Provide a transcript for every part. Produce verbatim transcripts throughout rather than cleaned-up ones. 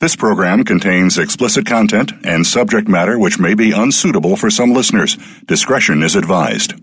This program contains explicit content and subject matter which may be unsuitable for some listeners. Discretion is advised.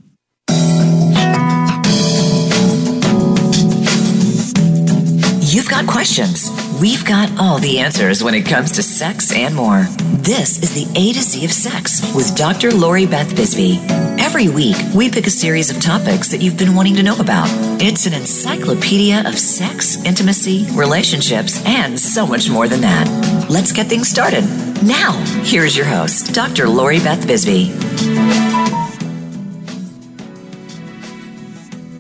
You've got questions. We've got all the answers when it comes to sex and more. This is the A to Z of Sex with Doctor Lori Beth Bisbee. Every week, we pick a series of topics that you've been wanting to know about. It's an encyclopedia of sex, intimacy, relationships, and so much more than that. Let's get things started. Now, here's your host, Doctor Lori Beth Bisbee.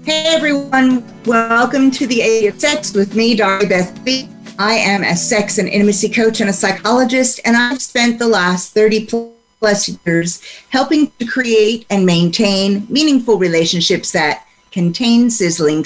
Hey, everyone. Welcome to the A to Z of Sex with me, Doctor Beth Bisbee. I am a sex and intimacy coach and a psychologist, and I've spent the last thirty plus years helping to create and maintain meaningful relationships that contain sizzling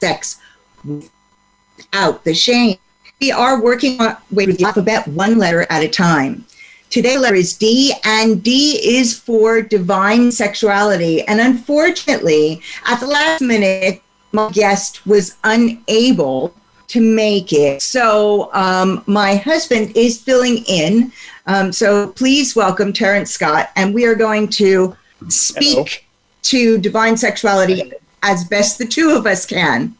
sex without the shame. We are working on with the alphabet one letter at a time. Today, the letter is D, and D is for divine sexuality. And unfortunately, at the last minute, my guest was unable to make it. So um, my husband is filling in. Um, so please welcome Terrence Scott, and we are going to speak Hello. to divine sexuality as best the two of us can.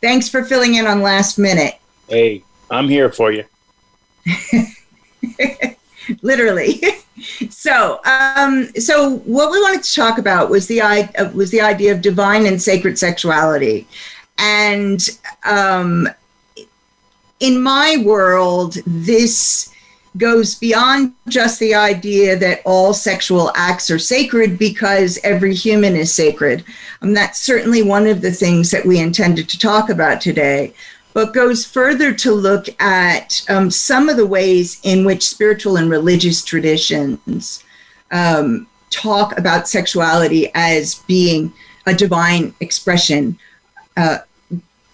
Thanks for filling in on last minute. Hey, I'm here for you. Literally. So, um, so what we wanted to talk about was the uh, was the idea of divine and sacred sexuality. And um, in my world, this goes beyond just the idea that all sexual acts are sacred because every human is sacred. And that's certainly one of the things that we intended to talk about today, but goes further to look at um, some of the ways in which spiritual and religious traditions um, talk about sexuality as being a divine expression, Uh,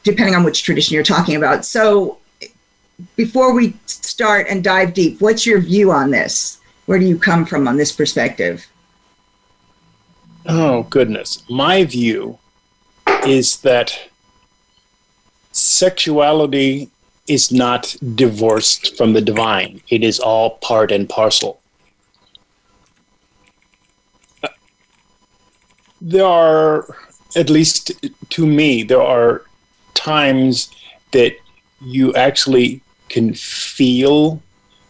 depending on which tradition you're talking about. So before we start and dive deep, what's your view on this? Where do you come from on this perspective? Oh, goodness. My view is that sexuality is not divorced from the divine. It is all part and parcel. There are... At least to me, there are times that you actually can feel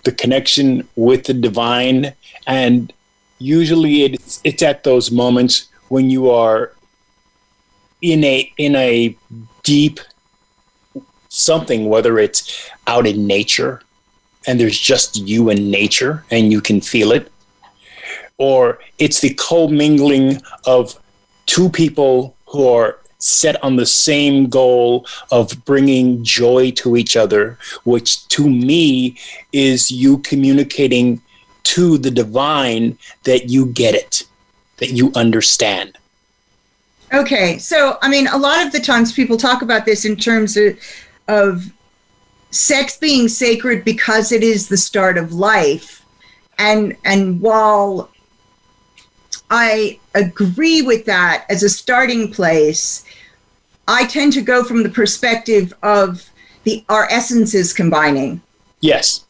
the connection with the divine. And usually it's, it's at those moments when you are in a, in a deep something, whether it's out in nature and there's just you in nature and you can feel it, or it's the co-mingling of two people who are set on the same goal of bringing joy to each other, which to me is you communicating to the divine that you get it, that you understand. Okay. So, I mean, a lot of the times people talk about this in terms of, of sex being sacred because it is the start of life. And, and while I agree with that as a starting place, I tend to go from the perspective of the our essences combining. Yes.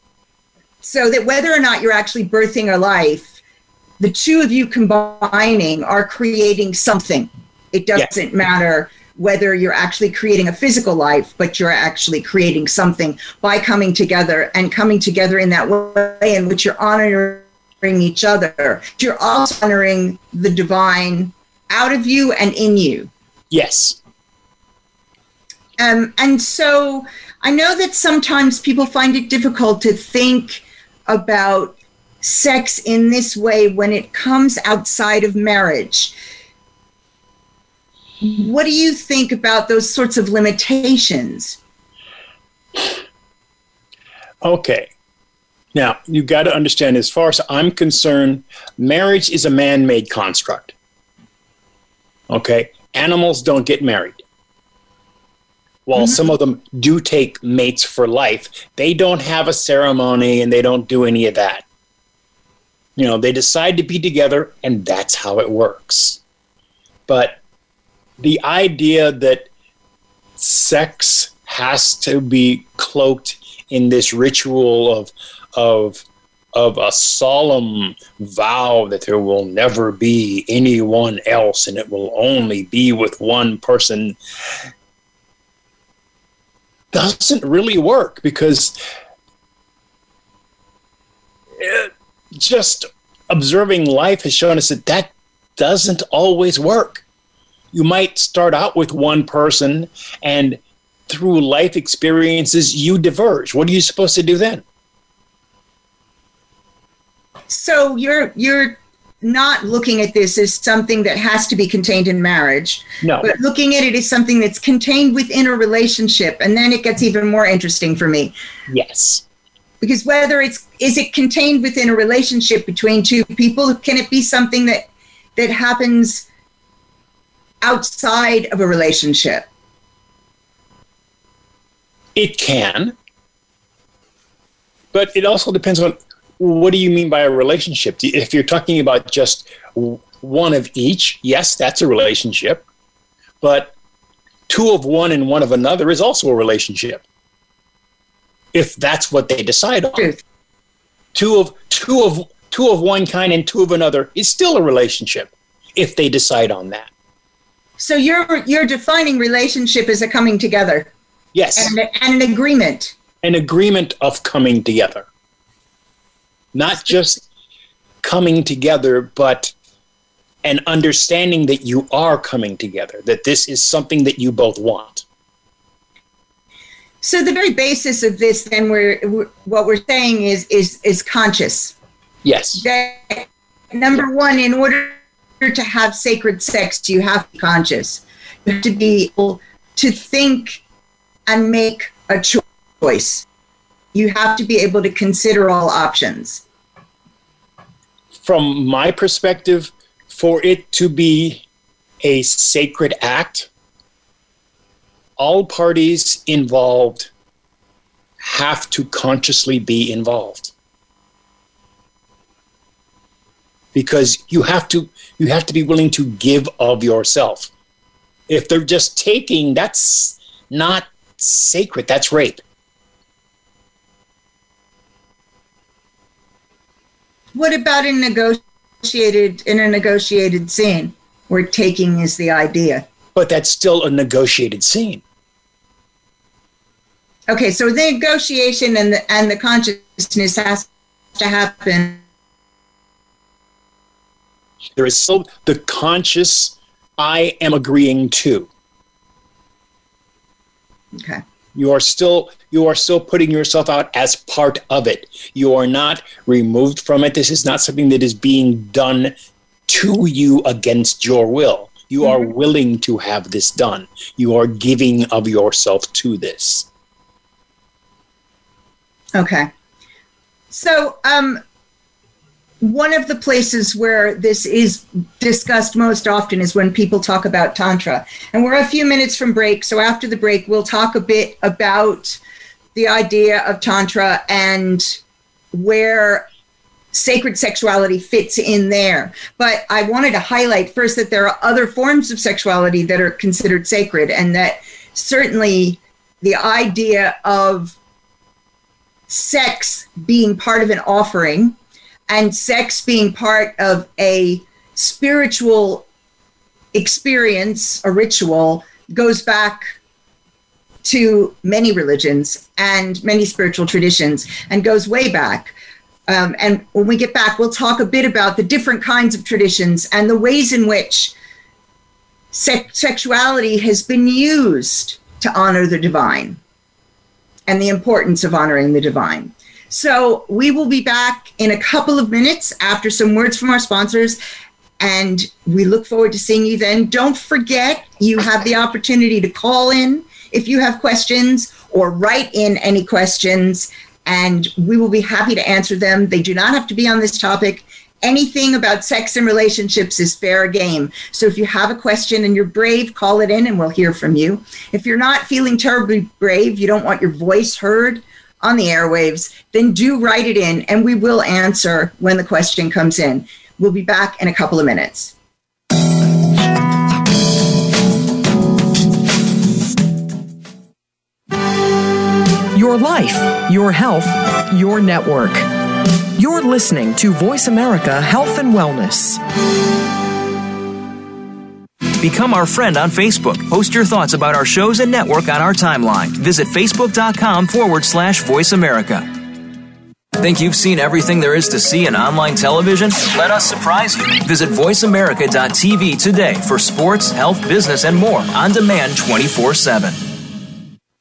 So that whether or not you're actually birthing a life, the two of you combining are creating something. It doesn't yes. matter whether you're actually creating a physical life, but you're actually creating something by coming together and coming together in that way in which you're honoring each other. You're also honoring the divine out of you and in you. Yes. Um, and so I know that sometimes people find it difficult to think about sex in this way when it comes outside of marriage. What do you think about those sorts of limitations? Okay. Now, you got to understand, as far as I'm concerned, marriage is a man-made construct. Okay? Animals don't get married. While mm-hmm. some of them do take mates for life, they don't have a ceremony and they don't do any of that. You know, they decide to be together and that's how it works. But the idea that sex has to be cloaked in this ritual of of of a solemn vow that there will never be anyone else and it will only be with one person doesn't really work, because it, just observing life has shown us that that doesn't always work. You might start out with one person and through life experiences you diverge. What are you supposed to do then? So you're you're not looking at this as something that has to be contained in marriage. No. But looking at it as something that's contained within a relationship, and then it gets even more interesting for me. Yes. Because whether it's, is it contained within a relationship between two people? Can it be something that that happens outside of a relationship? It can. But it also depends on, what do you mean by a relationship? If you're talking about just one of each, yes, that's a relationship. But two of one and one of another is also a relationship, if that's what they decide on. Two of two of two of one kind and two of another is still a relationship, if they decide on that. So you're you're defining relationship as a coming together. Yes, and, and an agreement. An agreement of coming together. Not just coming together, but an understanding that you are coming together, that this is something that you both want. So the very basis of this, then, we're, we're what we're saying is is is conscious. Yes. That, number one, in order to have sacred sex, you have to be conscious. You have to be able to think and make a choice. You have to be able to consider all options. From my perspective, for it to be a sacred act, all parties involved have to consciously be involved. Because you have to you have to be willing to give of yourself. If they're just taking, that's not sacred, that's rape. What about in negotiated in a negotiated scene where taking is the idea? But that's still a negotiated scene. Okay, so the negotiation and the, and the consciousness has to happen. There is still the conscious, I am agreeing to. Okay. You are still you are still putting yourself out as part of it. You are not removed from it. This is not something that is being done to you against your will. You are willing to have this done. You are giving of yourself to this. Okay. So um, one of the places where this is discussed most often is when people talk about Tantra. And we're a few minutes from break, so after the break, we'll talk a bit about the idea of Tantra and where sacred sexuality fits in there. But I wanted to highlight first that there are other forms of sexuality that are considered sacred, and that certainly the idea of sex being part of an offering and sex being part of a spiritual experience, a ritual, goes back to many religions and many spiritual traditions and goes way back. Um, and when we get back, we'll talk a bit about the different kinds of traditions and the ways in which se- sexuality has been used to honor the divine and the importance of honoring the divine. So we will be back in a couple of minutes after some words from our sponsors, and we look forward to seeing you then. Don't forget, you have the opportunity to call in if you have questions or write in any questions, and we will be happy to answer them. They do not have to be on this topic. Anything about sex and relationships is fair game. So if you have a question and you're brave, call it in and we'll hear from you. If you're not feeling terribly brave, you don't want your voice heard on the airwaves, then do write it in and we will answer when the question comes in. We'll be back in a couple of minutes. your life, your health, your network. You're listening to Voice America Health and Wellness. Become our friend on Facebook. Post your thoughts about our shows and network on our timeline. Visit facebook.com forward slash Voice America. Think you've seen everything there is to see in online television? Let us surprise you. Visit voice america dot t v today for sports, health, business, and more on demand twenty-four seven.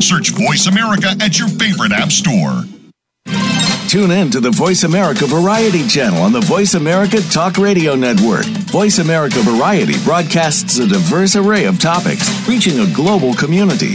Search Voice America at your favorite app store. Tune in to the Voice America Variety channel on the Voice America Talk Radio Network. Voice America Variety broadcasts a diverse array of topics, reaching a global community.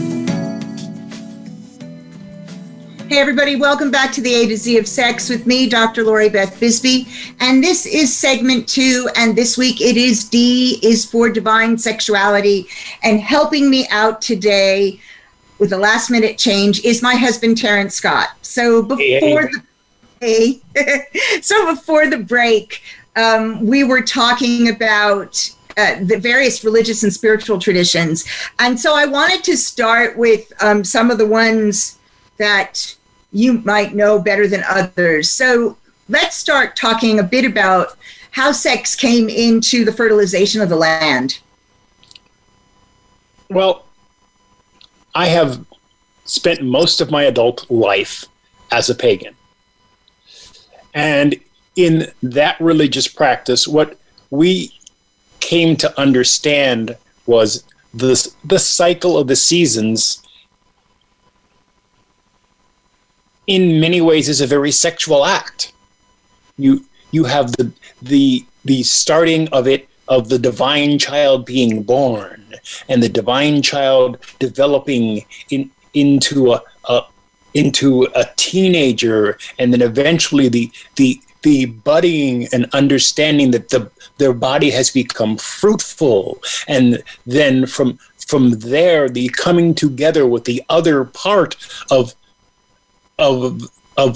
Hey everybody, welcome back to the A to Z of Sex with me, Doctor Lori Beth Bisbee. And this is segment two, and this week it is D is for Divine Sexuality. And helping me out today with a last minute change is my husband, Terrence Scott. So before, hey, hey. The, hey, so before the break, um, we were talking about Uh, the various religious and spiritual traditions. And so I wanted to start with um, some of the ones that you might know better than others. So let's start talking a bit about how sex came into the fertilization of the land. Well, I have spent most of my adult life as a pagan. And in that religious practice, what we came to understand was the, the cycle of the seasons in many ways is a very sexual act. You you have the the the starting of it, of the divine child being born, and the divine child developing in into a, a into a teenager, and then eventually the the the budding and understanding that the their body has become fruitful, and then from from there the coming together with the other part of Of of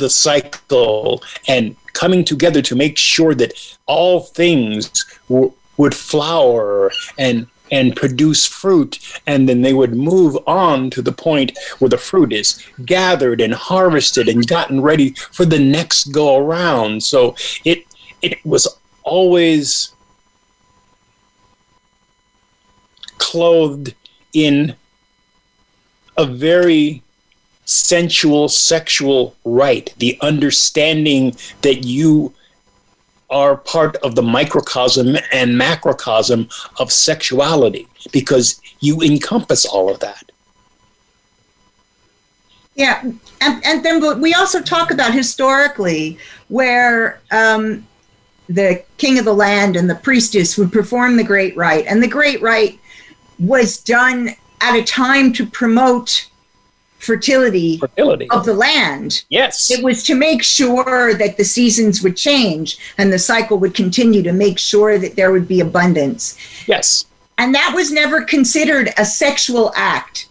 the cycle, and coming together to make sure that all things w- would flower and and produce fruit, and then they would move on to the point where the fruit is gathered and harvested and gotten ready for the next go around. So it it was always clothed in a very sensual, sexual right, the understanding that you are part of the microcosm and macrocosm of sexuality, because you encompass all of that. Yeah, and, and then we also talk about historically where um, the king of the land and the priestess would perform the great rite, and the great rite was done at a time to promote Fertility, fertility of the land. Yes. It was to make sure that the seasons would change and the cycle would continue, to make sure that there would be abundance. Yes. And that was never considered a sexual act.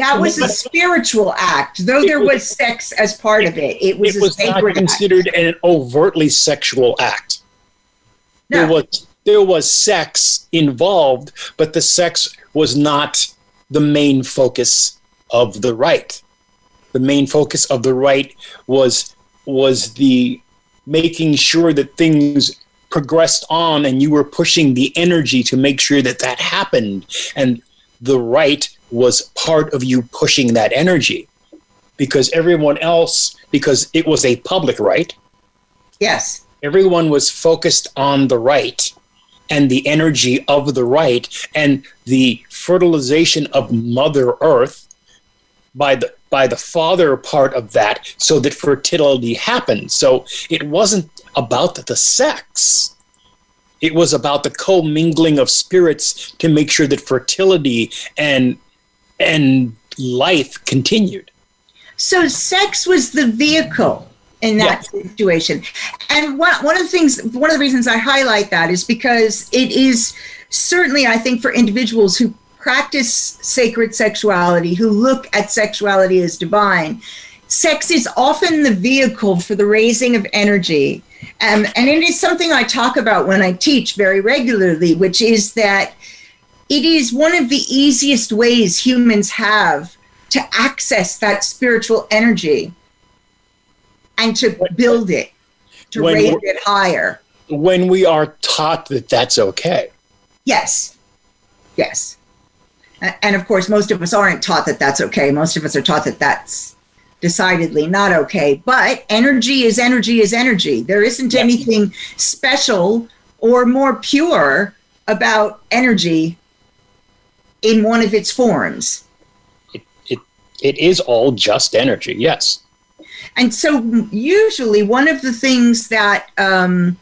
That was a spiritual act, though there was sex as part of it. It was, it was a sacred not considered act. An overtly sexual act. No. There was there was sex involved, but the sex was not the main focus of the rite. The main focus of the rite was was the making sure that things progressed on, and you were pushing the energy to make sure that that happened, and the rite was part of you pushing that energy, because everyone else, because it was a public rite. Yes. Everyone was focused on the rite and the energy of the rite and the fertilization of Mother Earth by the by the father part of that, so that fertility happened. So it wasn't about the sex. It was about the co-mingling of spirits to make sure that fertility and and life continued. So sex was the vehicle in that yeah. situation. And one, one of the things, one of the reasons I highlight that is because it is certainly, I think, for individuals who practice sacred sexuality, who look at sexuality as divine, sex is often the vehicle for the raising of energy. Um, and it is something I talk about when I teach very regularly, which is that it is one of the easiest ways humans have to access that spiritual energy and to build it, to when raise it higher. When we are taught that that's okay. Yes, yes. And of course, most of us aren't taught that that's okay. Most of us are taught that that's decidedly not okay. But energy is energy is energy. There isn't yes. anything special or more pure about energy in one of its forms. It, it, it is all just energy, yes. And so usually one of the things that, um,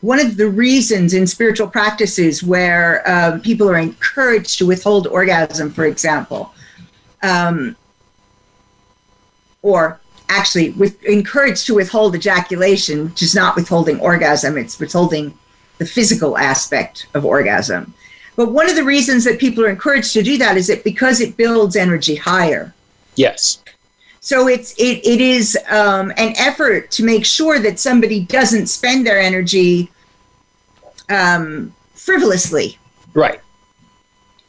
one of the reasons in spiritual practices where um, people are encouraged to withhold orgasm, for example, um, or actually with, encouraged to withhold ejaculation, which is not withholding orgasm, it's withholding the physical aspect of orgasm. But one of the reasons that people are encouraged to do that is that because it builds energy higher. Yes. So it's it it is um, an effort to make sure that somebody doesn't spend their energy um, frivolously. Right.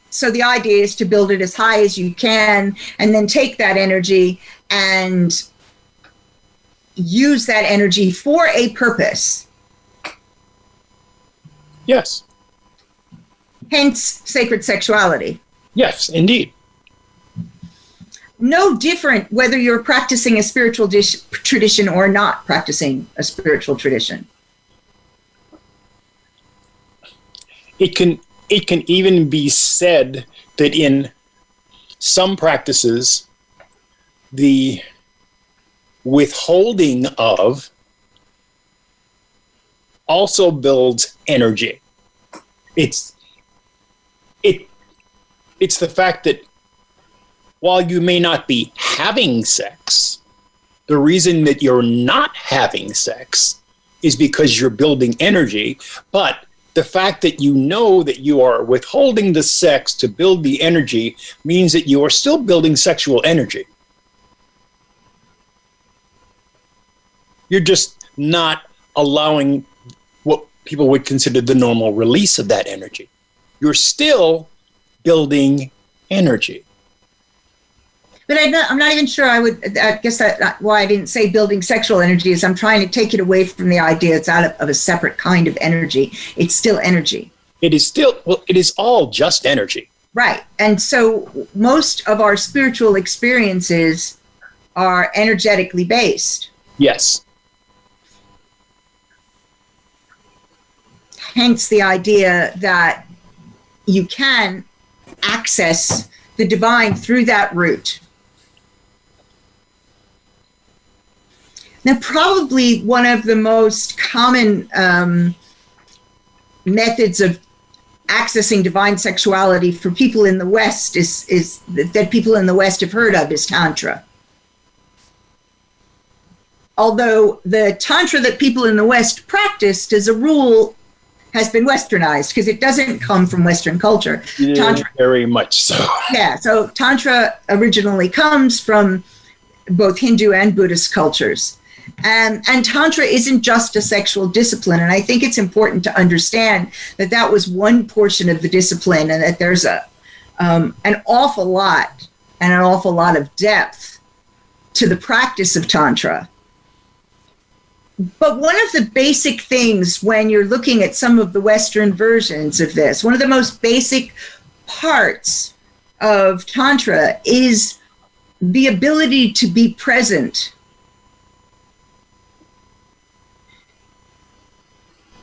So the idea is to build it as high as you can, and then take that energy and use that energy for a purpose. Yes. Hence, sacred sexuality. Yes, indeed. No different whether you're practicing a spiritual dish, tradition or not practicing a spiritual tradition. It can it can even be said that in some practices, the withholding of also builds energy. It's it it's the fact that while you may not be having sex, the reason that you're not having sex is because you're building energy. But the fact that you know that you are withholding the sex to build the energy means that you are still building sexual energy. You're just not allowing what people would consider the normal release of that energy. You're still building energy. But I'm not, I'm not even sure I would, I guess that why I didn't say building sexual energy is I'm trying to take it away from the idea it's out of, of a separate kind of energy. It's still energy. It is still, well, it is all just energy. Right. And so most of our spiritual experiences are energetically based. Yes. Hence the idea that you can access the divine through that route. Now, probably one of the most common um, methods of accessing divine sexuality for people in the West is, is that people in the West have heard of is Tantra. Although the Tantra that people in the West practiced as a rule has been westernized because it doesn't come from Western culture. Yeah, Tantra, very much so. Yeah, so Tantra originally comes from both Hindu and Buddhist cultures. And, and Tantra isn't just a sexual discipline. And I think it's important to understand that that was one portion of the discipline, and that there's a um, an awful lot and an awful lot of depth to the practice of Tantra. But one of the basic things when you're looking at some of the Western versions of this, one of the most basic parts of Tantra is the ability to be present.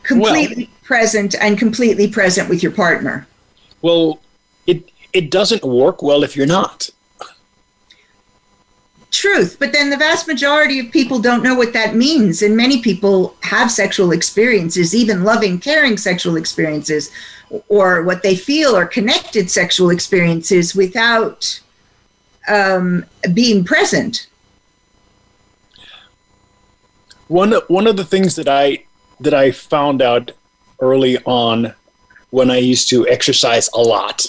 Completely well, present and completely present with your partner. Well, it it doesn't work well if you're not. Truth, but then the vast majority of people don't know what that means, and many people have sexual experiences, even loving, caring sexual experiences, or what they feel are connected sexual experiences, without um, being present. One one of the things that I. that I found out early on when I used to exercise a lot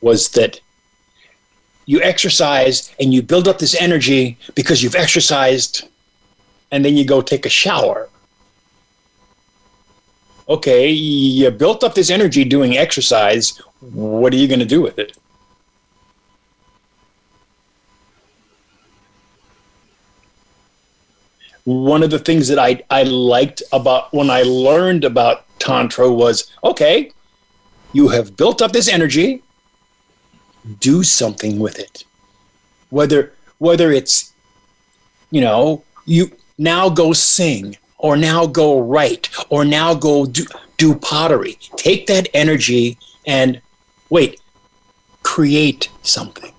was that you exercise and you build up this energy because you've exercised, and then you go take a shower. Okay, you built up this energy doing exercise. What are you going to do with it? One of the things that I, I liked about when I learned about Tantra was, okay, you have built up this energy, do something with it. Whether whether it's, you know, you now go sing, or now go write, or now go do, do pottery. Take that energy and, wait, create something.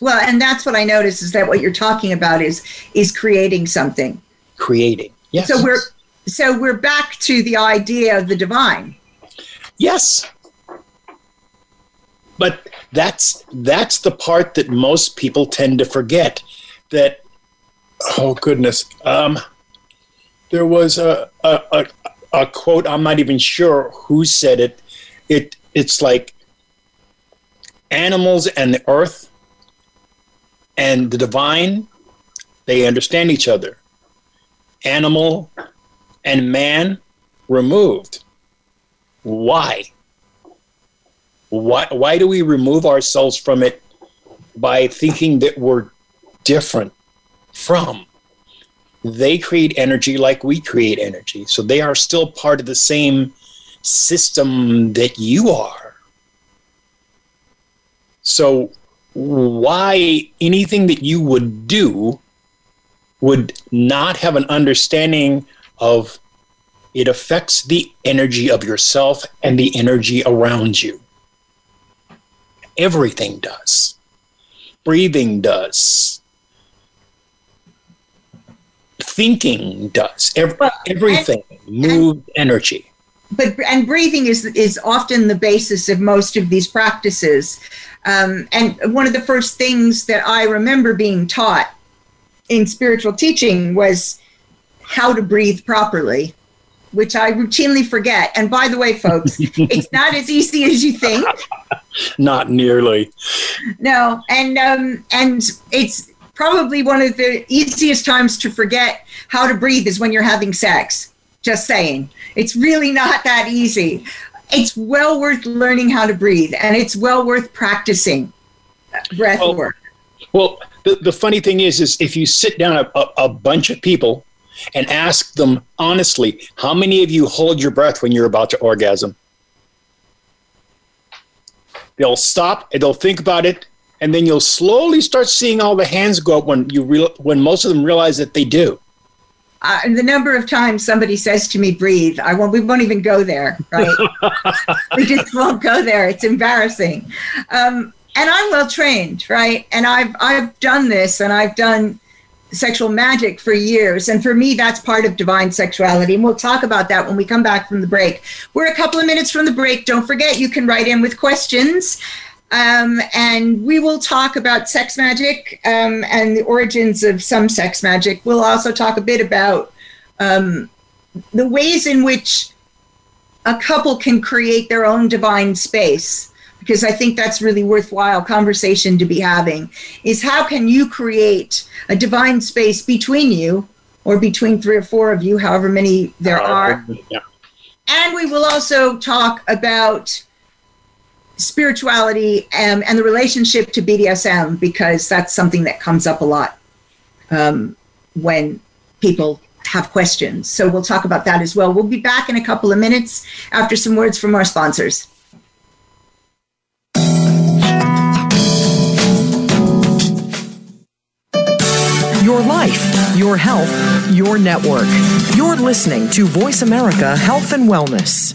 Well, and that's what I noticed, is that what you're talking about is is creating something. Creating, yes. So we're so we're back to the idea of the divine. Yes, but that's that's the part that most people tend to forget. That oh goodness, um, there was a a, a a quote. I'm not even sure who said it. It it's like animals and the earth and the divine, they understand each other. Animal and man removed. Why? Why, why do we remove ourselves from it by thinking that we're different from? They create energy like we create energy. So they are still part of the same system that you are. So why anything that you would do would not have an understanding of it affects the energy of yourself and the energy around you. Everything does. Breathing does. Thinking does. Every, well, everything moves energy. But and breathing is is often the basis of most of these practices. Um, and one of the first things that I remember being taught in spiritual teaching was how to breathe properly, which I routinely forget. And by the way, folks, it's not as easy as you think. Not nearly. No, and um, and it's probably one of the easiest times to forget how to breathe is when you're having sex. Just saying. It's really not that easy. It's well worth learning how to breathe, and it's well worth practicing breath well, work. Well, the, the funny thing is, is if you sit down a, a, a bunch of people and ask them honestly, how many of you hold your breath when you're about to orgasm? They'll stop and they'll think about it, and then you'll slowly start seeing all the hands go up when you real, when most of them realize that they do. Uh, the number of times somebody says to me, breathe, I won't, we won't even go there, right? We just won't go there. It's embarrassing. Um, and I'm well trained, right? And I've, I've done this, and I've done sexual magic for years. And for me, that's part of divine sexuality. And we'll talk about that when we come back from the break. We're a couple of minutes from the break. Don't forget, you can write in with questions. Um, and we will talk about sex magic um, and the origins of some sex magic. We'll also talk a bit about um, the ways in which a couple can create their own divine space, because I think that's really worthwhile conversation to be having, is how can you create a divine space between you or between three or four of you, however many there are. Yeah. And we will also talk about spirituality and, and the relationship to B D S M, because that's something that comes up a lot um, when people have questions. So we'll talk about that as well. We'll be back in a couple of minutes after some words from our sponsors. Your life, your health, your network. You're listening to Voice America Health and Wellness.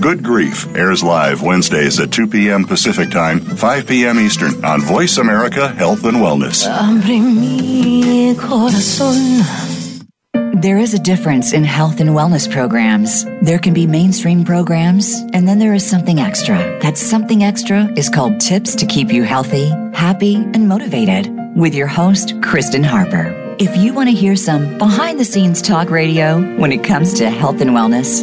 Good Grief airs live Wednesdays at two p.m. Pacific Time, five p.m. Eastern on Voice America Health and Wellness. There is a difference in health and wellness programs. There can be mainstream programs, and then there is something extra. That something extra is called tips to keep you healthy, happy, and motivated with your host, Kristen Harper. If you want to hear some behind-the-scenes talk radio when it comes to health and wellness,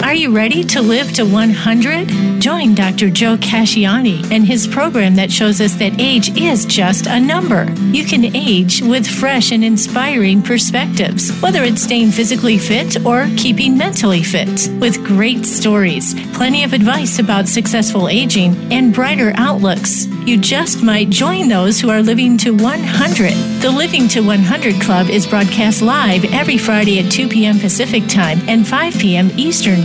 Are you ready to live to one hundred? Join Doctor Joe Casciani and his program that shows us that age is just a number. You can age with fresh and inspiring perspectives, whether it's staying physically fit or keeping mentally fit, with great stories, plenty of advice about successful aging, and brighter outlooks. You just might join those who are living to one hundred. The Living to one hundred Club is broadcast live every Friday at two p.m. Pacific Time and five p.m. Eastern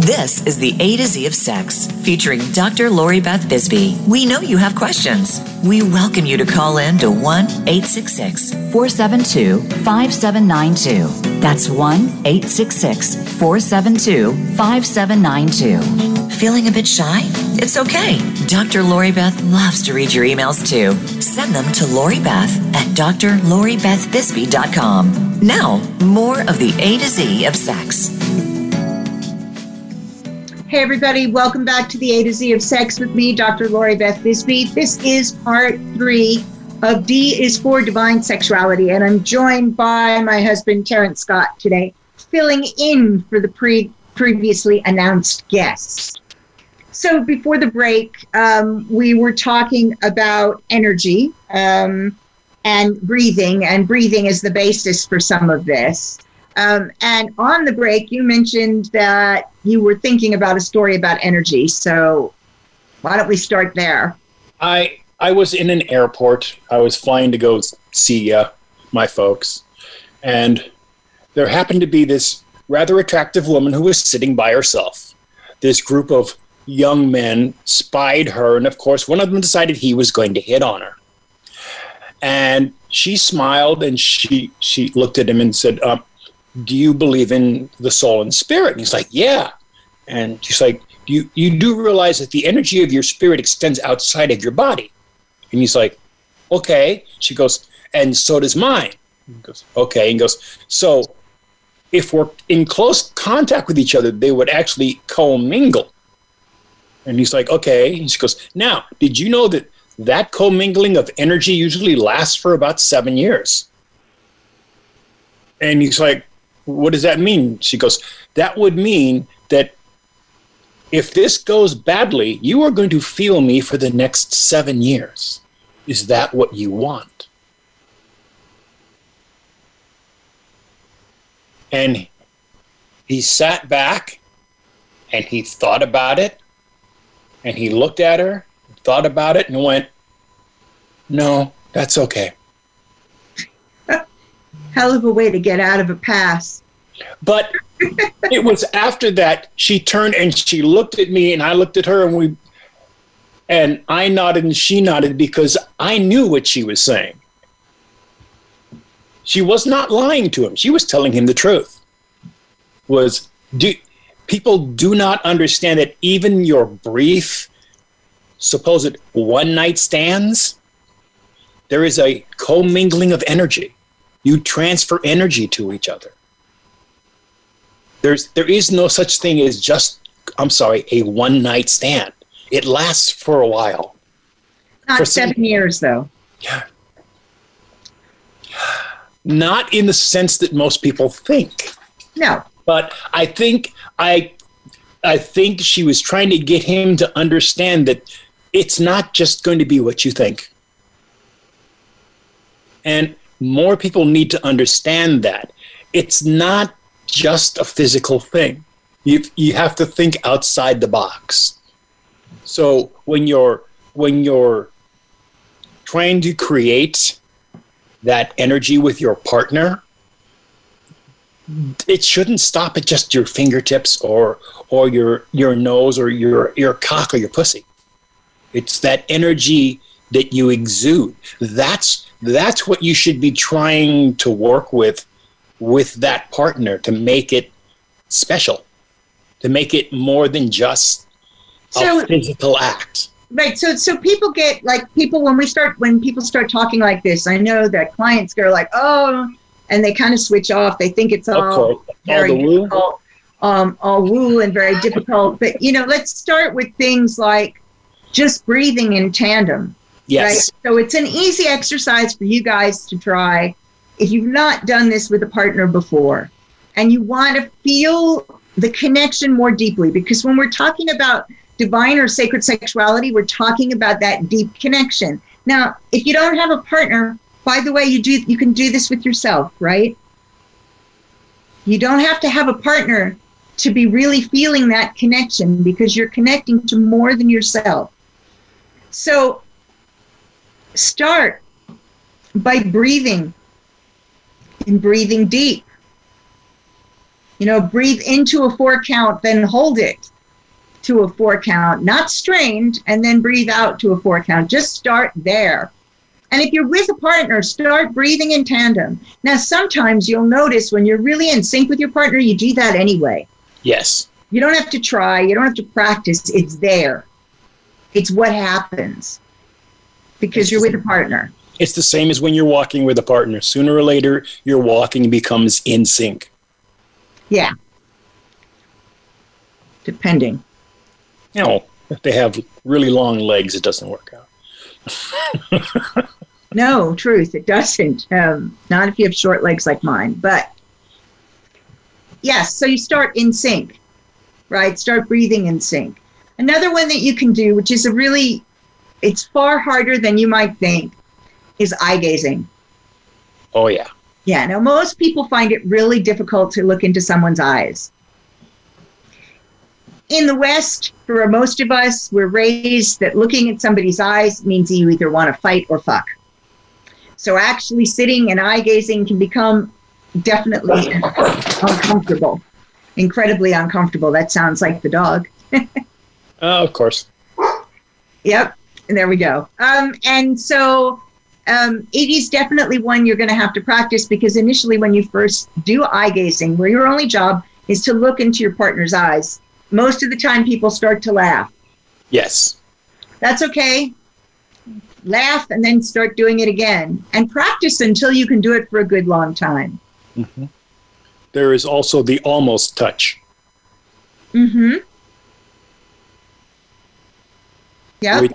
This is the A to Z of Sex, featuring Doctor Lori Beth Bisbee. We know you have questions. We welcome you to call in to one eight six six, four seven two, five seven nine two. That's one eight six six, four seven two, five seven nine two. Feeling a bit shy? It's okay. Doctor Lori Beth loves to read your emails too. Send them to Lori Beth at d r lori beth bisbee dot com. Now, more of the A to Z of Sex. Hey, everybody. Welcome back to the A to Z of Sex with me, Doctor Lori Beth Bisbee. This is part three of D is for Divine Sexuality, and I'm joined by my husband, Terrence Scott, today, filling in for the pre- previously announced guests. So before the break, um, we were talking about energy um, and breathing, and breathing is the basis for some of this. Um, and on the break, you mentioned that you were thinking about a story about energy. So why don't we start there? I I was in an airport. I was flying to go see uh, my folks. And there happened to be this rather attractive woman who was sitting by herself. This group of young men spied her. And, of course, one of them decided he was going to hit on her. And she smiled and she, she looked at him and said, um, do you believe in the soul and spirit? And he's like, yeah. And she's like, you you do realize that the energy of your spirit extends outside of your body? And he's like, okay. She goes, and so does mine. He goes, okay. And goes, so if we're in close contact with each other, they would actually commingle. And he's like, okay. And she goes, now, did you know that that commingling of energy usually lasts for about seven years? And he's like, what does that mean? She goes, that would mean that if this goes badly, you are going to feel me for the next seven years. Is that what you want? And he sat back and he thought about it, and he looked at her, thought about it, and went, no, that's okay. Hell of a way to get out of a pass. But it was after that she turned and she looked at me and I looked at her, and we and I nodded and she nodded, because I knew what she was saying. She was not lying to him. She was telling him the truth. Was do, people do not understand that even your brief supposed one night stands, there is a commingling of energy. You transfer energy to each other. There's, there is no such thing as just, I'm sorry, a one-night stand. It lasts for a while. Not for seven some, years, though. Yeah. Not in the sense that most people think. No. But I think I, I think she was trying to get him to understand that it's not just going to be what you think. And more people need to understand that. It's not just a physical thing. You you have to think outside the box. So when you're when you're trying to create that energy with your partner, it shouldn't stop at just your fingertips or or your your nose or your your cock or your pussy. It's that energy that you exude. That's that's what you should be trying to work with with that partner, to make it special, to make it more than just so, a physical act. Right. So so people get, like, people, when we start, when people start talking like this, I know that clients go like, oh, and they kind of switch off. They think it's all okay. very all difficult, woo. Um, all woo and very difficult. But, you know, let's start with things like just breathing in tandem. Yes. Right? So it's an easy exercise for you guys to try. If you've not done this with a partner before and you want to feel the connection more deeply, because when we're talking about divine or sacred sexuality, we're talking about that deep connection. Now, if you don't have a partner, by the way, you do, you can do this with yourself, right? You don't have to have a partner to be really feeling that connection, because you're connecting to more than yourself. So start by breathing. And breathing deep. You know, breathe into a four count, then hold it to a four count, not strained, and then breathe out to a four count. Just start there. And if you're with a partner, start breathing in tandem. Now, sometimes you'll notice when you're really in sync with your partner, you do that anyway. Yes. You don't have to try. You don't have to practice. It's there. It's what happens because you're with a partner. It's the same as when you're walking with a partner. Sooner or later, your walking becomes in sync. Yeah. Depending. You know, if they have really long legs, it doesn't work out. No, truth, it doesn't. Um, not if you have short legs like mine. But, yes, so you start in sync, right? Start breathing in sync. Another one that you can do, which is a really, it's far harder than you might think, is eye gazing. Oh, yeah. Yeah. Now, most people find it really difficult to look into someone's eyes. In the West, for most of us, we're raised that looking at somebody's eyes means you either want to fight or fuck. So actually sitting and eye gazing can become definitely uncomfortable, incredibly uncomfortable. That sounds like the dog. uh, of course. Yep. And there we go. Um, and so... Um, it is definitely one you're going to have to practice, because initially when you first do eye gazing, where your only job is to look into your partner's eyes, most of the time people start to laugh. Yes. That's okay. Laugh and then start doing it again, and practice until you can do it for a good long time. Mm-hmm. There is also the almost touch. Mm-hmm. Yeah. Which,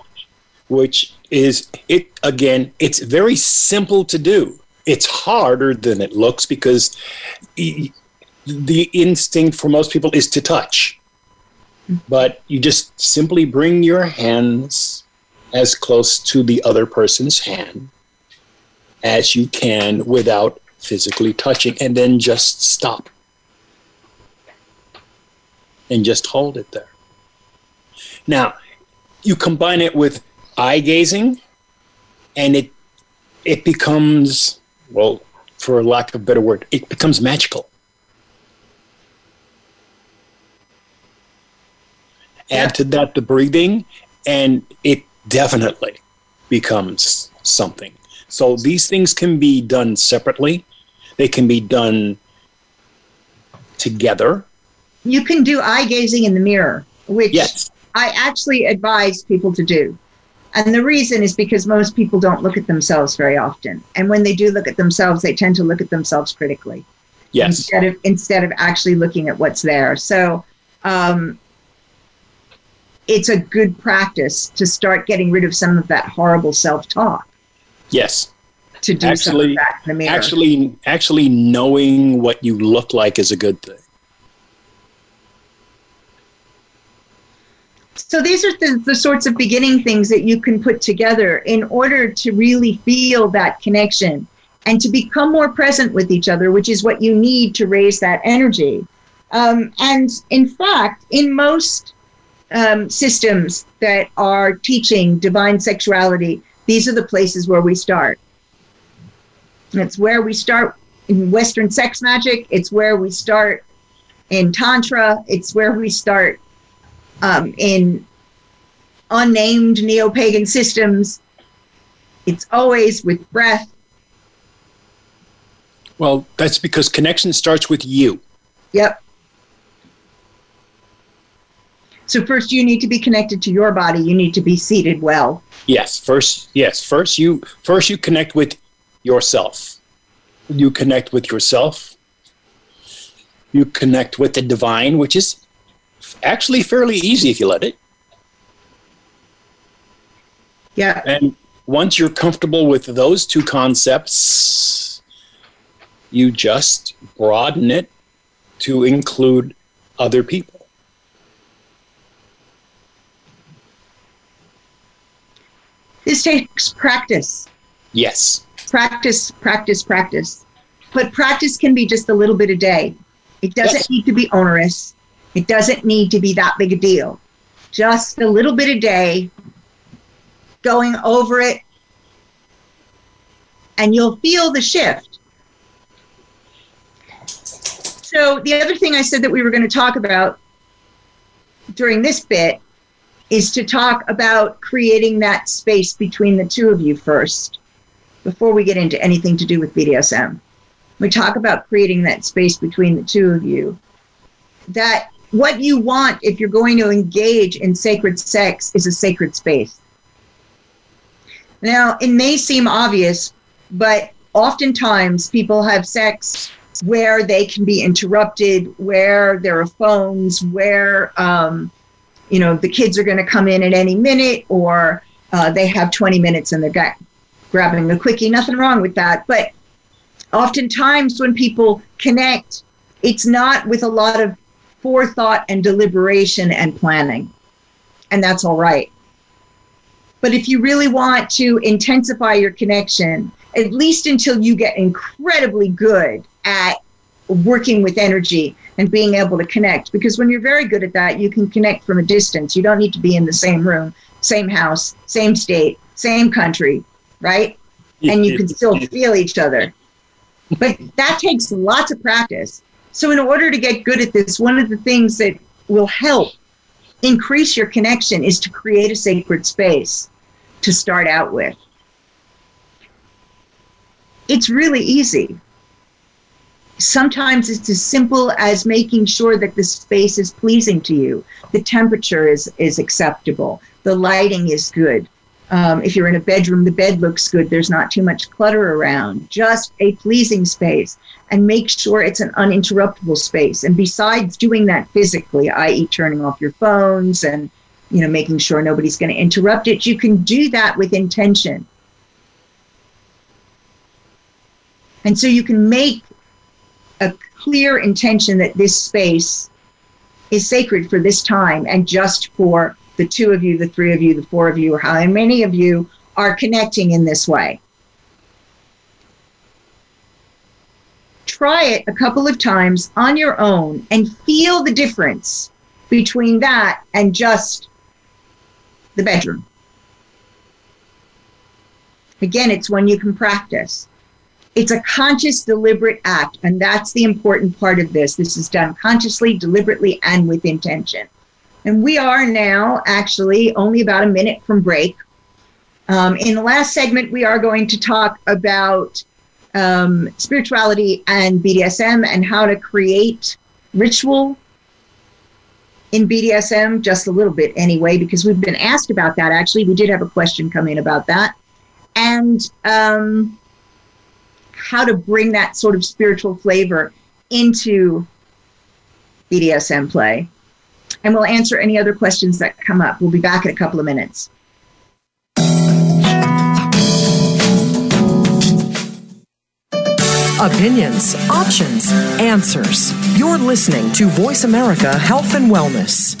which is it again, it's very simple to do. It's harder than it looks, because the instinct for most people is to touch. But you just simply bring your hands as close to the other person's hand as you can without physically touching, and then just stop. And just hold it there. Now, you combine it with eye gazing, and it it becomes, well, for lack of a better word, it becomes magical. Yeah. Add to that the breathing, and it definitely becomes something. So these things can be done separately. They can be done together. You can do eye gazing in the mirror, which yes. I actually advise people to do. And the reason is because most people don't look at themselves very often. And when they do look at themselves, they tend to look at themselves critically. Yes. Instead of, instead of actually looking at what's there. So um, it's a good practice to start getting rid of some of that horrible self-talk. Yes. To do actually, some of that in the mirror. Actually, actually knowing what you look like is a good thing. So these are the, the sorts of beginning things that you can put together in order to really feel that connection and to become more present with each other, which is what you need to raise that energy. Um, and in fact, in most um, systems that are teaching divine sexuality, these are the places where we start. It's where we start in Western sex magic. It's where we start in Tantra. It's where we start Um, in unnamed neo-pagan systems. It's always with breath. Well, that's because connection starts with you. Yep. So first you need to be connected to your body. You need to be seated well. Yes, first, yes, first you first you connect with yourself. You connect with yourself. You connect with the divine, which is actually fairly easy if you let it. Yeah. And once you're comfortable with those two concepts, you just broaden it to include other people. This takes practice. Yes. Practice, practice, practice. But practice can be just a little bit a day. It doesn't yes. need to be onerous. It doesn't need to be that big a deal. Just a little bit a day, going over it, and you'll feel the shift. So the other thing I said that we were going to talk about during this bit is to talk about creating that space between the two of you first, before we get into anything to do with B D S M. We talk about creating that space between the two of you. That what you want if you're going to engage in sacred sex is a sacred space. Now, it may seem obvious, but oftentimes people have sex where they can be interrupted, where there are phones, where, um, you know, the kids are going to come in at any minute, or uh, they have twenty minutes and they're gra- grabbing a quickie. Nothing wrong with that. But oftentimes when people connect, it's not with a lot of forethought and deliberation and planning, and that's all right. But if you really want to intensify your connection, at least until you get incredibly good at working with energy and being able to connect, because when you're very good at that, you can connect from a distance. You don't need to be in the same room, same house, same state, same country, right? And you can still feel each other. But that takes lots of practice. So in order to get good at this, one of the things that will help increase your connection is to create a sacred space to start out with. It's really easy. Sometimes it's as simple as making sure that the space is pleasing to you. The temperature is, is acceptable. The lighting is good. Um, if you're in a bedroom, the bed looks good. There's not too much clutter around. Just a pleasing space. And make sure it's an uninterruptible space. And besides doing that physically, that is turning off your phones and, you know, making sure nobody's going to interrupt it, you can do that with intention. And so you can make a clear intention that this space is sacred for this time and just for the two of you, the three of you, the four of you, or how many of you are connecting in this way. Try it a couple of times on your own and feel the difference between that and just the bedroom. Again, it's one you can practice. It's a conscious, deliberate act, and that's the important part of this. This is done consciously, deliberately, and with intention. And we are now actually only about a minute from break. Um, in the last segment, we are going to talk about um, spirituality and B D S M and how to create ritual in B D S M, just a little bit anyway, because we've been asked about that. Actually, we did have a question come in about that. And um, how to bring that sort of spiritual flavor into B D S M play. And we'll answer any other questions that come up. We'll be back in a couple of minutes. Opinions, options, answers. You're listening to Voice America Health and Wellness.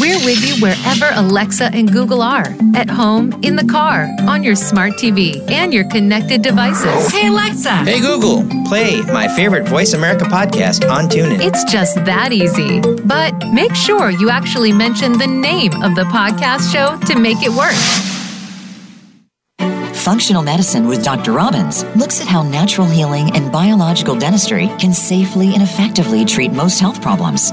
We're with you wherever Alexa and Google are. At home, in the car, on your smart T V, and your connected devices. Hey, Alexa. Hey, Google. Play my favorite Voice America podcast on TuneIn. It's just that easy. But make sure you actually mention the name of the podcast show to make it work. Functional Medicine with Doctor Robbins looks at how natural healing and biological dentistry can safely and effectively treat most health problems.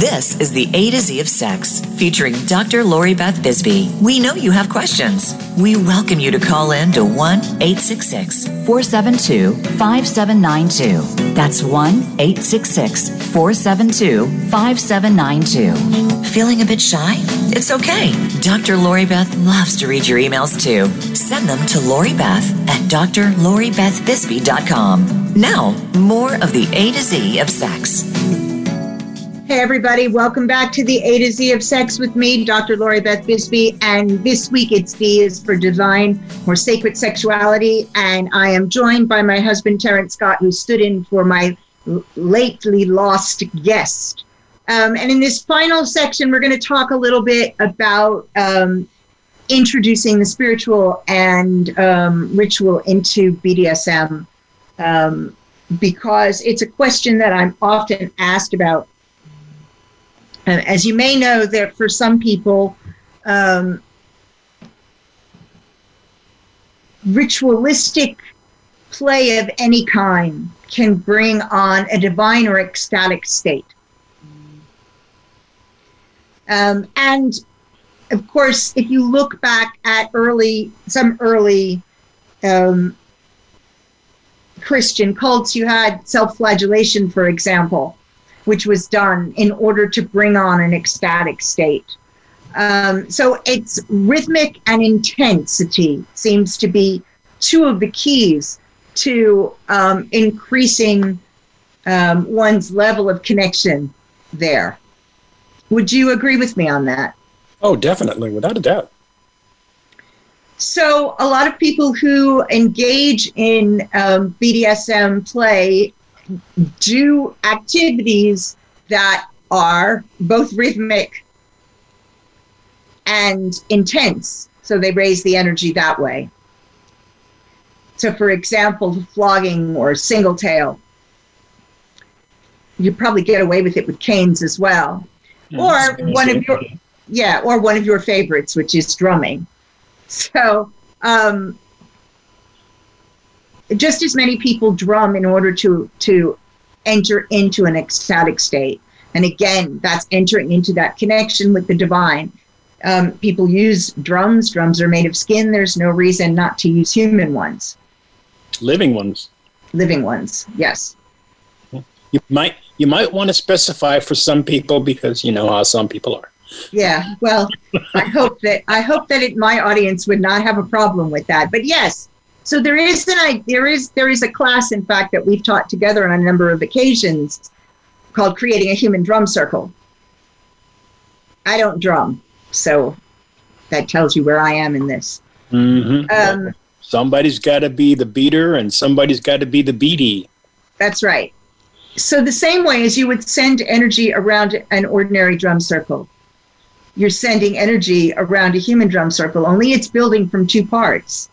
This is the A to Z of Sex, featuring Doctor Lori Beth Bisbee. We know you have questions. We welcome you to call in to one eight six six, four seven two, five seven nine two. That's one eight six six, four seven two, five seven nine two. Feeling a bit shy? It's okay. Doctor Lori Beth loves to read your emails too. Send them to Lori Beth at d r lori beth bisbee dot com. Now, more of the A to Z of Sex. Hey, everybody. Welcome back to the A to Z of Sex with me, Doctor Lori Beth Bisbee. And this week, it's D is for divine or sacred sexuality. And I am joined by my husband, Terrence Scott, who stood in for my lately lost guest. Um, and in this final section, we're going to talk a little bit about um, introducing the spiritual and um, ritual into B D S M, um, because it's a question that I'm often asked about. As you may know, that for some people, um, ritualistic play of any kind can bring on a divine or ecstatic state. Um, and of course, if you look back at early, some early um, Christian cults, you had self-flagellation, for example, which was done in order to bring on an ecstatic state. Um, so it's rhythmic and intensity seems to be two of the keys to um, increasing um, one's level of connection there. Would you agree with me on that? Oh, definitely, without a doubt. So a lot of people who engage in um, B D S M play do activities that are both rhythmic and intense, so they raise the energy that way. So, for example, flogging or singletail, you probably get away with it with canes as well. Mm, or one of your, yeah, or one of your favorites, which is drumming. So, um, just as many people drum in order to, to enter into an ecstatic state. And again, that's entering into that connection with the divine. Um, people use drums. Drums are made of skin. There's no reason not to use human ones. Living ones. Living ones, yes. You might you might want to specify for some people, because you know how some people are. Yeah, well, I hope that I hope that it, my audience would not have a problem with that. But yes, so there is an there is there is a class, in fact, that we've taught together on a number of occasions called Creating a Human Drum Circle. I don't drum, so that tells you where I am in this. Mm-hmm. Um, somebody's got to be the beater, and somebody's got to be the beatee. That's right. So the same way as you would send energy around an ordinary drum circle, you're sending energy around a human drum circle, only it's building from two parts.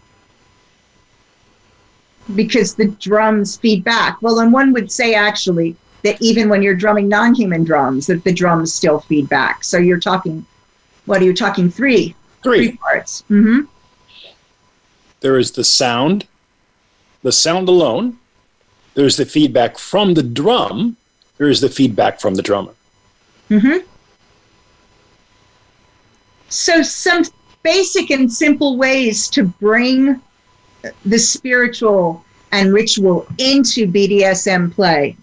Because the drums feed back. Well, and one would say actually that even when you're drumming non-human drums, that the drums still feed back. So you're talking, what are you talking, three? Three. Three parts. Mm-hmm. There is the sound, the sound alone. There's the feedback from the drum. There is the feedback from the drummer. Mm-hmm. So some basic and simple ways to bring the spiritual and ritual into B D S M play.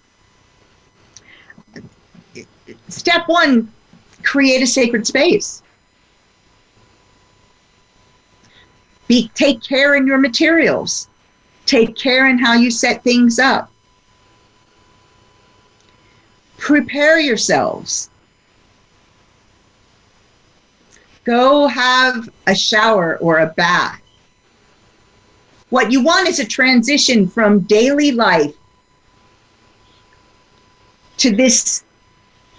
Step one, create a sacred space. Be, take care in your materials. Take care in how you set things up. Prepare yourselves. Go have a shower or a bath. What you want is a transition from daily life to this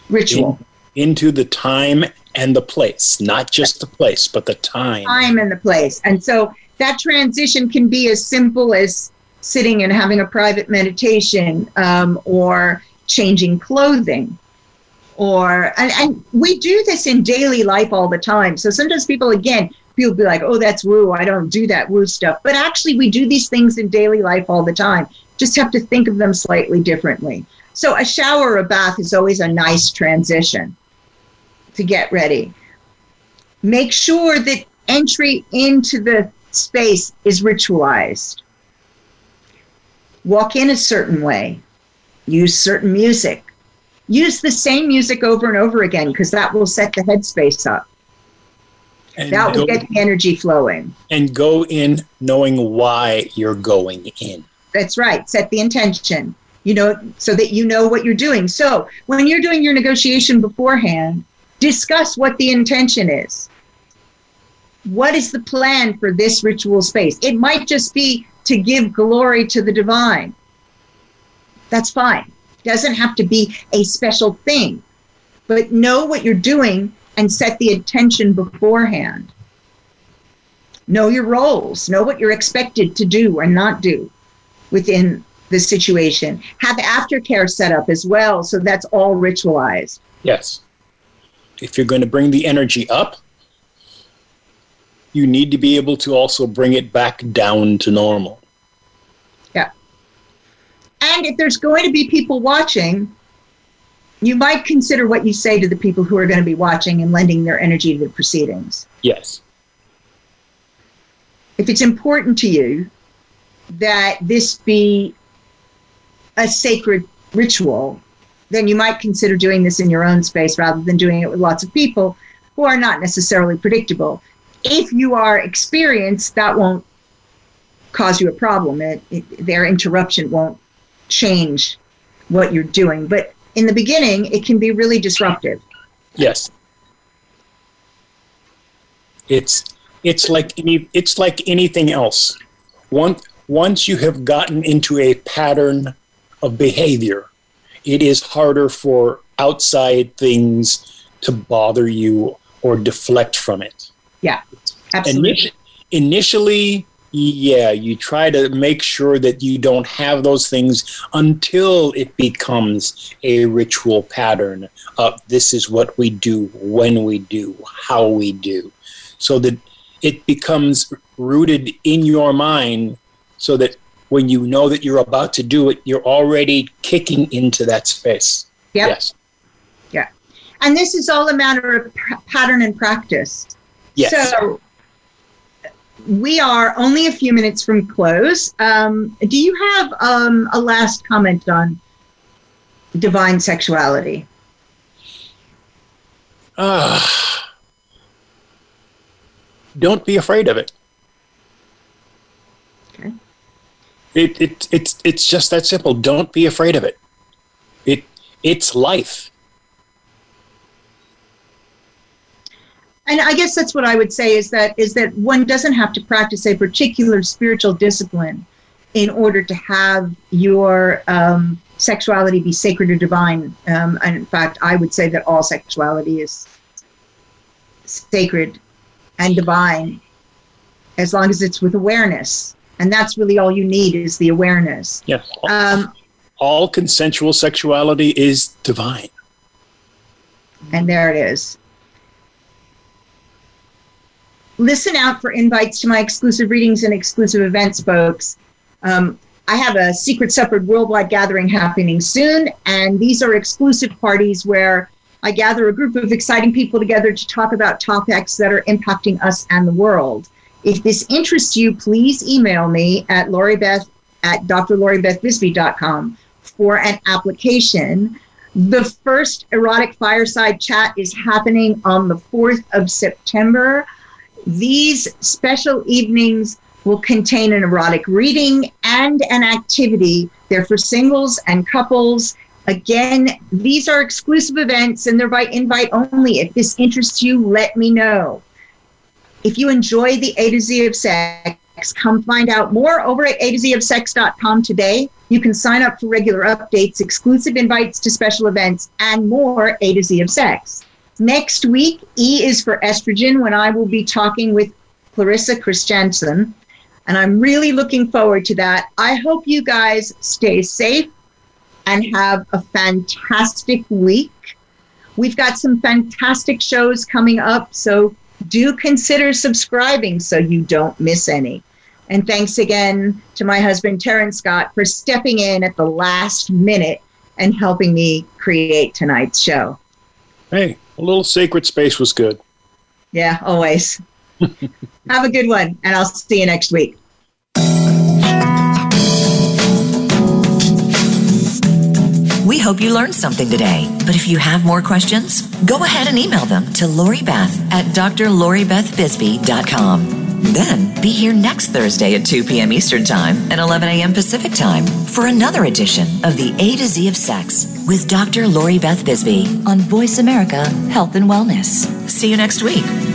ritual. In, into the time and the place, not just the place, but the time. Time and the place. And so that transition can be as simple as sitting and having a private meditation, um, or changing clothing. Or and, and we do this in daily life all the time. So sometimes people, again, people be like, oh, that's woo. I don't do that woo stuff. But actually, we do these things in daily life all the time. Just have to think of them slightly differently. So a shower or a bath is always a nice transition to get ready. Make sure that entry into the space is ritualized. Walk in a certain way. Use certain music. Use the same music over and over again, because that will set the headspace up. And that will get the energy flowing. And go in knowing why you're going in. That's right. Set the intention, you know, so that you know what you're doing. So when you're doing your negotiation beforehand, discuss what the intention is. What is the plan for this ritual space? It might just be to give glory to the divine. That's fine. It doesn't have to be a special thing. But know what you're doing and set the intention beforehand. Know your roles. Know what you're expected to do or not do within the situation. Have aftercare set up as well, so that's all ritualized. Yes. If you're going to bring the energy up, you need to be able to also bring it back down to normal. Yeah. And if there's going to be people watching, you might consider what you say to the people who are going to be watching and lending their energy to the proceedings. Yes. If it's important to you that this be a sacred ritual, then you might consider doing this in your own space rather than doing it with lots of people who are not necessarily predictable. If you are experienced, that won't cause you a problem. It, it, their interruption won't change what you're doing. But in the beginning, it can be really disruptive. Yes. It's it's like any it's like anything else. Once once you have gotten into a pattern of behavior, it is harder for outside things to bother you or deflect from it. Yeah, absolutely. Init- initially, Yeah, you try to make sure that you don't have those things until it becomes a ritual pattern of this is what we do, when we do, how we do, so that it becomes rooted in your mind so that when you know that you're about to do it, you're already kicking into that space. Yep. Yes. Yeah. And this is all a matter of p- pattern and practice. Yes. So we are only a few minutes from close. Um, do you have um, a last comment on divine sexuality? Uh, don't be afraid of it. Okay. It, it, it's, it's just that simple. Don't be afraid of it. It, it's life. And I guess that's what I would say is that is that one doesn't have to practice a particular spiritual discipline in order to have your um, sexuality be sacred or divine. Um, and in fact, I would say that all sexuality is sacred and divine as long as it's with awareness. And that's really all you need is the awareness. Yeah. Um, all consensual sexuality is divine. And there it is. Listen out for invites to my exclusive readings and exclusive events, folks. Um, I have a Secret Supper worldwide gathering happening soon, and these are exclusive parties where I gather a group of exciting people together to talk about topics that are impacting us and the world. If this interests you, please email me at loribeth at drloribethbisbee dot com for an application. The first erotic fireside chat is happening on the fourth of September. These special evenings will contain an erotic reading and an activity. They're for singles and couples. Again, these are exclusive events and they're by invite only. If this interests you, let me know. If you enjoy the A to Z of Sex, come find out more over at a to z of sex dot com today. You can sign up for regular updates, exclusive invites to special events, and more A to Z of Sex. Next week, E is for estrogen, when I will be talking with Clarissa Christiansen, and I'm really looking forward to that. I hope you guys stay safe and have a fantastic week. We've got some fantastic shows coming up, so do consider subscribing so you don't miss any. And thanks again to my husband, Terrence Scott, for stepping in at the last minute and helping me create tonight's show. Hey. A little sacred space was good. Yeah, always. Have a good one, and I'll see you next week. We hope you learned something today. But if you have more questions, go ahead and email them to Lori Beth at d r lori beth bisbee dot com. Then be here next Thursday at two p.m. Eastern Time and eleven a.m. Pacific Time for another edition of the A to Z of Sex with Doctor Lori Beth Bisbee on Voice America Health and Wellness. See you next week.